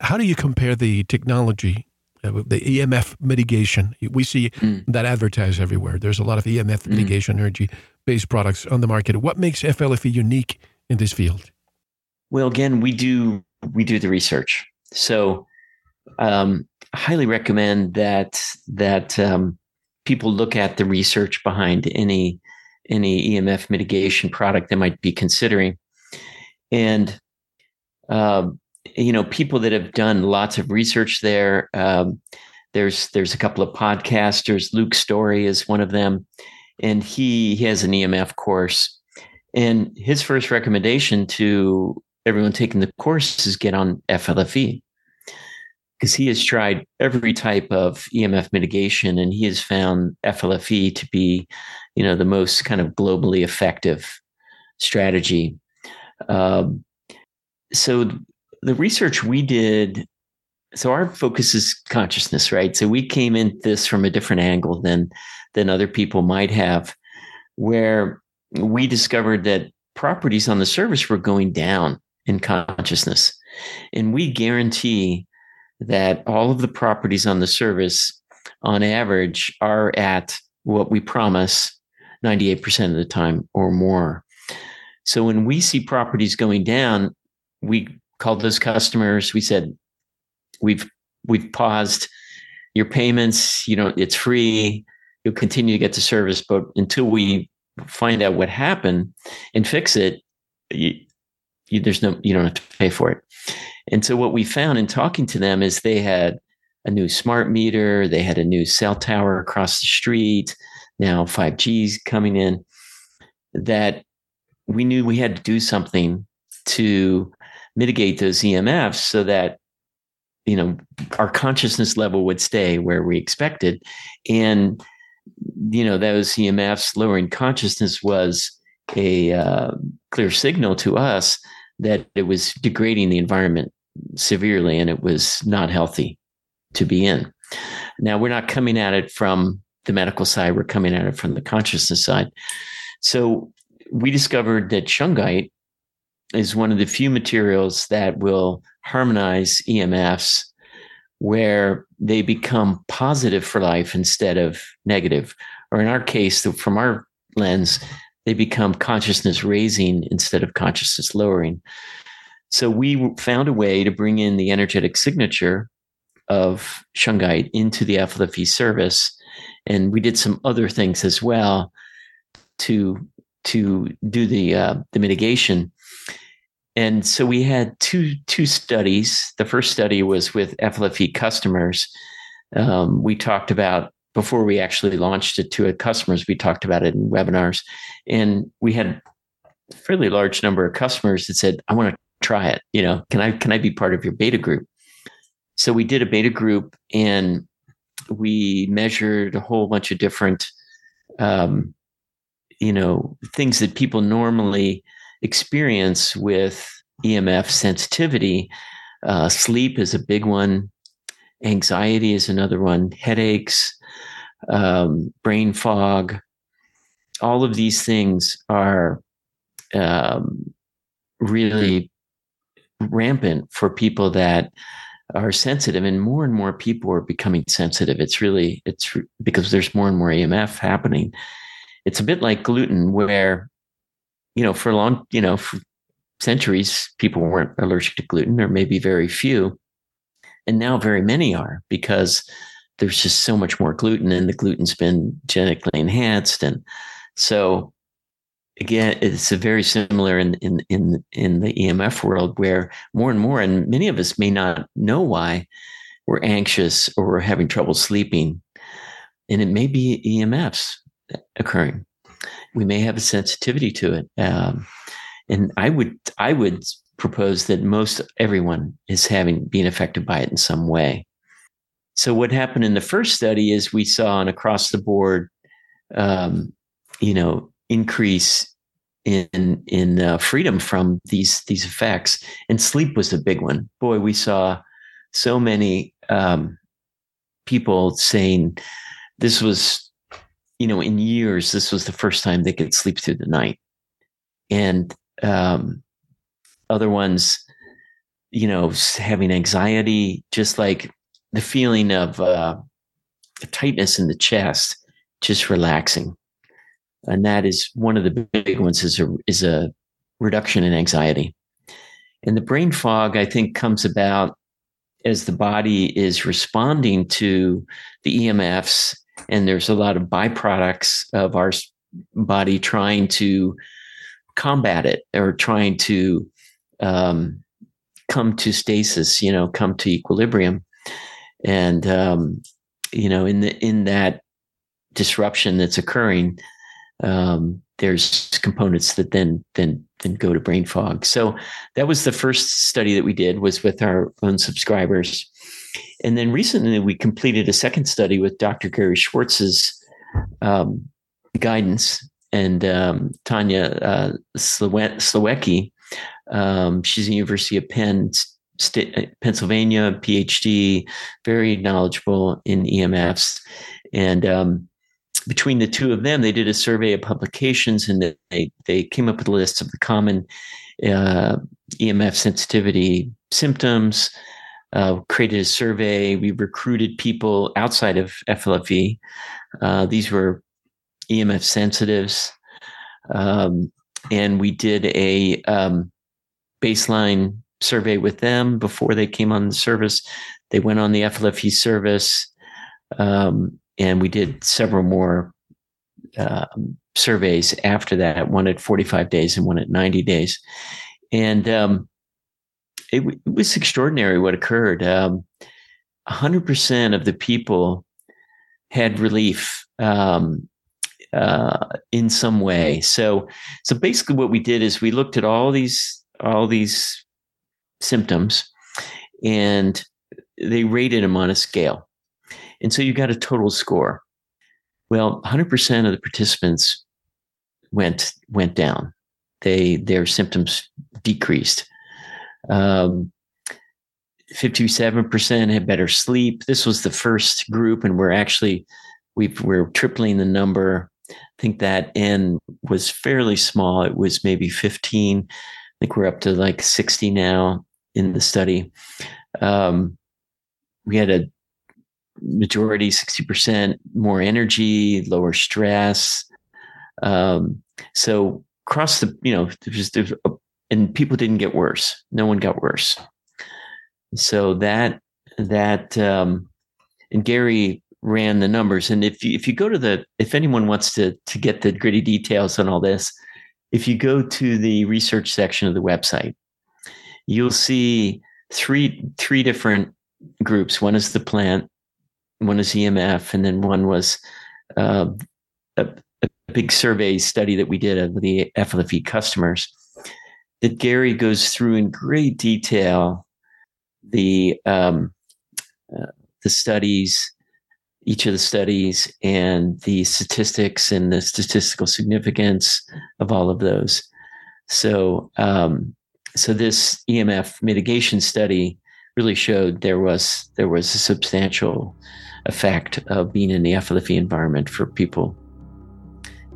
how do you compare the technology, the EMF mitigation? We see that advertised everywhere. There's a lot of EMF mitigation energy-based products on the market. What makes FLFE unique in this field? Well, again, we do the research. So I highly recommend that people look at the research behind any EMF mitigation product they might be considering. And, people that have done lots of research there, there's a couple of podcasters. Luke Story is one of them, and he has an EMF course. And his first recommendation to everyone taking the course is get on FLFE, because he has tried every type of EMF mitigation, and he has found FLFE to be, the most kind of globally effective strategy. So the research we did, so our focus is consciousness, right? So we came in this from a different angle than other people might have, where we discovered that properties on the surface were going down in consciousness. And we guarantee that all of the properties on the surface, on average, are at what we promise 98% of the time or more. So when we see properties going down, we called those customers. We said, we've paused your payments. You know, it's free. You'll continue to get the service, but until we find out what happened and fix it, you don't have to pay for it. And so what we found in talking to them is they had a new smart meter. They had a new cell tower across the street. Now 5G's coming in, that we knew we had to do something to mitigate those EMFs so that, you know, our consciousness level would stay where we expected. And, you know, those EMFs, lowering consciousness, was a clear signal to us that it was degrading the environment severely and it was not healthy to be in. Now, we're not coming at it from the medical side. We're coming at it from the consciousness side. So we discovered that Shungite is one of the few materials that will harmonize EMFs where they become positive for life instead of negative. Or in our case, from our lens, they become consciousness raising instead of consciousness lowering. So we found a way to bring in the energetic signature of Shungite into the FLFE service. And we did some other things as well to do the mitigation. And so we had two studies. The first study was with FLFE customers. We talked about, before we actually launched it to customers, we talked about it in webinars. And we had a fairly large number of customers that said, I want to try it. You know, can I be part of your beta group? So we did a beta group and we measured a whole bunch of different, things that people normally experience with EMF sensitivity. Sleep is a big one. Anxiety is another one. Headaches, brain fog. All of these things are really rampant for people that are sensitive, and more people are becoming sensitive. It's because there's more and more EMF happening. It's a bit like gluten, where, you know, for centuries, people weren't allergic to gluten, or maybe very few. And now very many are, because there's just so much more gluten, and the gluten's been genetically enhanced. And so again, it's a very similar in the EMF world, where more and more, and many of us may not know why, we're anxious or we're having trouble sleeping. And it may be EMFs occurring. We may have a sensitivity to it. And I would propose that most everyone is being affected by it in some way. So what happened in the first study is we saw an across the board, increase in freedom from these effects. And sleep was a big one. Boy, we saw so many people saying this was, in years, this was the first time they could sleep through the night. And other ones, having anxiety, just like the feeling of tightness in the chest, just relaxing. And that is one of the big ones, is a reduction in anxiety. And the brain fog, I think, comes about as the body is responding to the EMFs. And there's a lot of byproducts of our body trying to combat it, or trying to come to stasis, come to equilibrium. And, in that disruption that's occurring, there's components that then go to brain fog. So that was the first study that we did, was with our own subscribers. And then recently we completed a second study with Dr. Gary Schwartz's guidance, and Tanya Slewecki. She's at the University of Pennsylvania, PhD, very knowledgeable in EMFs. And between the two of them, they did a survey of publications, and they came up with a list of the common EMF sensitivity symptoms, created a survey. We recruited people outside of FLFE. These were EMF sensitives. And we did a baseline survey with them before they came on the service. They went on the FLFE service, and we did several more surveys after that, one at 45 days and one at 90 days. And it was extraordinary what occurred. 100% of the people had relief in some way. So basically what we did is we looked at all these symptoms, and they rated them on a scale. And so you got a total score. Well, 100% of the participants went down. Their symptoms decreased. 57% had better sleep. This was the first group, and we're tripling the number. I think that N was fairly small. It was maybe 15. I think we're up to like 60 now in the study. We had a majority, 60% more energy, lower stress. So across the, and people didn't get worse. No one got worse. So and Gary ran the numbers. And if you go to if anyone wants to get the gritty details on all this, if you go to the research section of the website, you'll see three different groups. One is the plant, one is EMF, and then one was a big survey study that we did of the FLFE customers that Gary goes through in great detail, the studies, each of the studies, and the statistics and the statistical significance of all of those. So this EMF mitigation study really showed there was a substantial effect of being in the FLFE environment for people.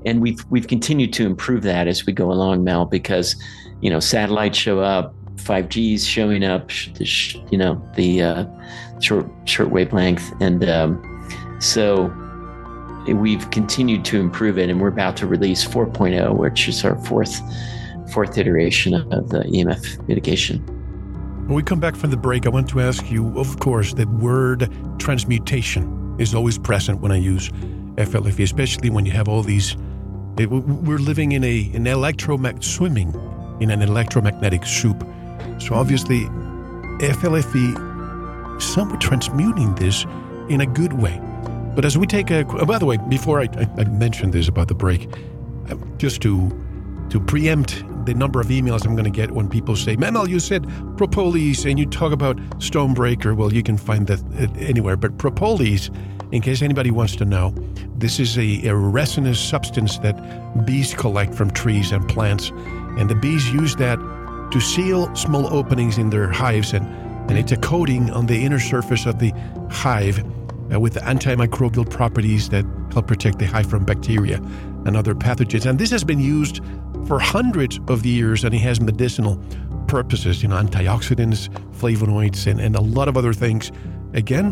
And we've continued to improve that as we go along, Mel, because, satellites show up, 5G's showing up, the short wavelength. And so we've continued to improve it, and we're about to release 4.0, which is our fourth iteration of the EMF mitigation. When we come back from the break, I want to ask you, of course, the word transmutation is always present when I use FLFE, especially when you have all these. We're living in an electromagnetic soup. So obviously, FLFE, somewhat transmuting this in a good way. But as we take by the way, before I mentioned this about the break, just to preempt the number of emails I'm going to get when people say, Mel, you said propolis and you talk about Stonebreaker. Well, you can find that anywhere. But propolis, in case anybody wants to know, this is a resinous substance that bees collect from trees and plants. And the bees use that to seal small openings in their hives. And it's a coating on the inner surface of the hive with antimicrobial properties that help protect the hive from bacteria and other pathogens. And this has been used for hundreds of years, and it has medicinal purposes, antioxidants, flavonoids, and a lot of other things. Again,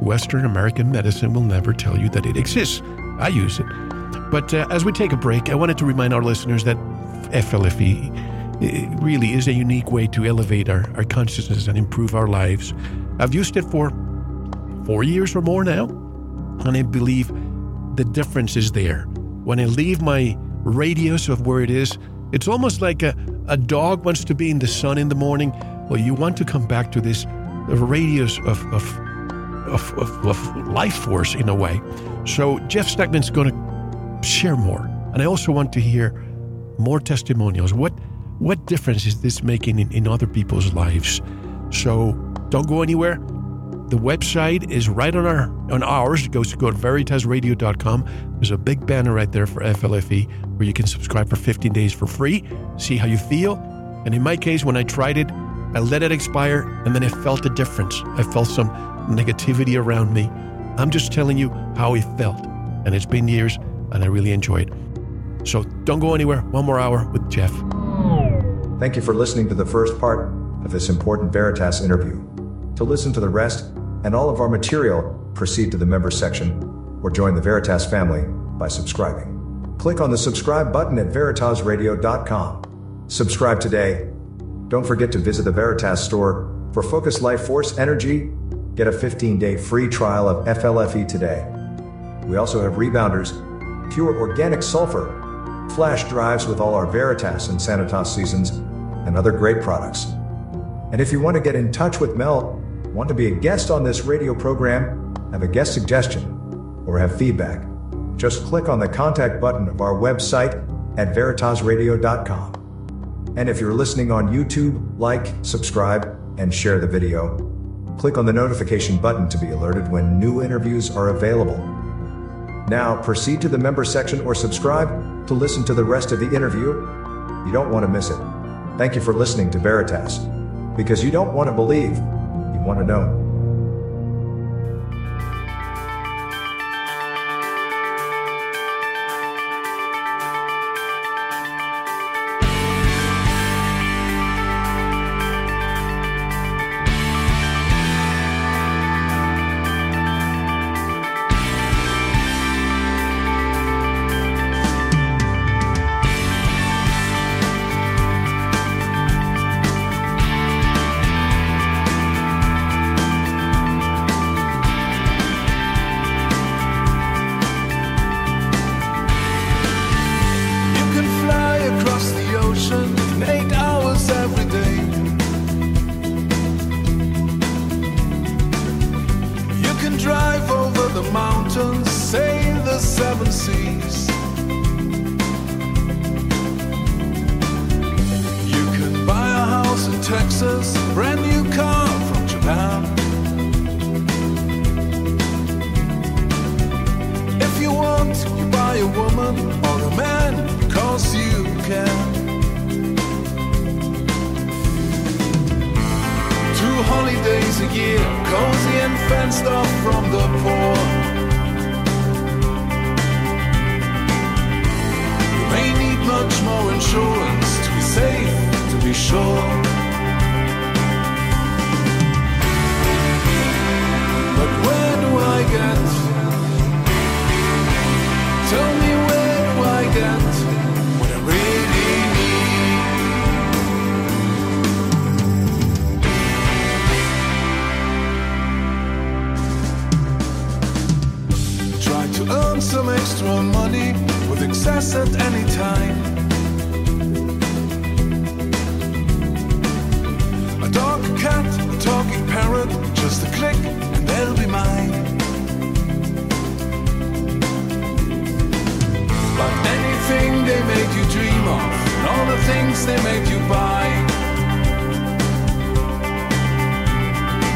Western American medicine will never tell you that it exists. I use it. But as we take a break, I wanted to remind our listeners that FLFE really is a unique way to elevate our consciousness and improve our lives. I've used it for 4 years or more now, and I believe the difference is there. When I leave my radius of where it is, it's almost like a dog wants to be in the sun in the morning. Well, you want to come back to this radius of life force in a way. So Jeff Stegman's going to share more, and I also want to hear more testimonials. What difference is this making in other people's lives? So don't go anywhere. The website is right on ours. Go to VeritasRadio.com. There's a big banner right there for FLFE where you can subscribe for 15 days for free. See how you feel. And in my case, when I tried it, I let it expire, and then I felt a difference. I felt some negativity around me. I'm just telling you how it felt. and it's been years, and I really enjoy it. So don't go anywhere. One more hour with Jeff. Thank you for listening to the first part of this important Veritas interview. To listen to the rest and all of our material, proceed to the member section or join the Veritas family by subscribing. Click on the subscribe button at VeritasRadio.com. Subscribe today. Don't forget to visit the Veritas store for Focus Life Force Energy. Get a 15-day free trial of FLFE today. We also have rebounders, pure organic sulfur, flash drives with all our Veritas and Sanitas seasons, and other great products. And if you want to get in touch with Mel, want to be a guest on this radio program, have a guest suggestion, or have feedback, just click on the contact button of our website at VeritasRadio.com. And if you're listening on YouTube, like, subscribe, and share the video. Click on the notification button to be alerted when new interviews are available. Now proceed to the member section or subscribe to listen to the rest of the interview. You don't want to miss it. Thank you for listening to Veritas. Because you don't want to believe, you want to know. What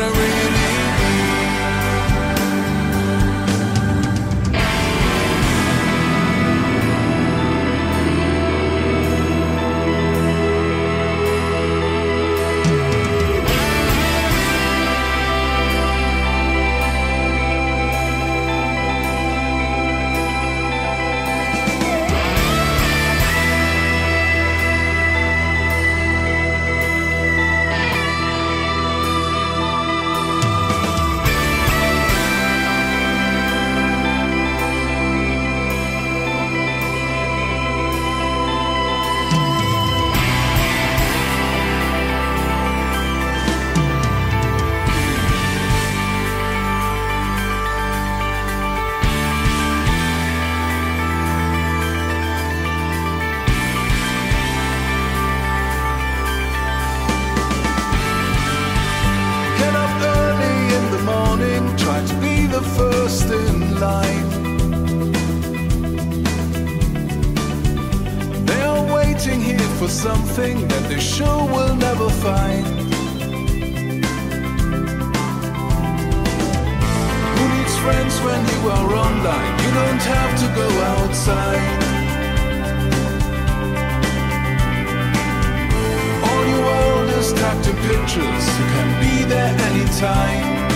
I really need. just in line. They are waiting here for something that they sure will never find. Who needs friends when you are online? You don't have to go outside. All your world is tucked in pictures. You can be there anytime.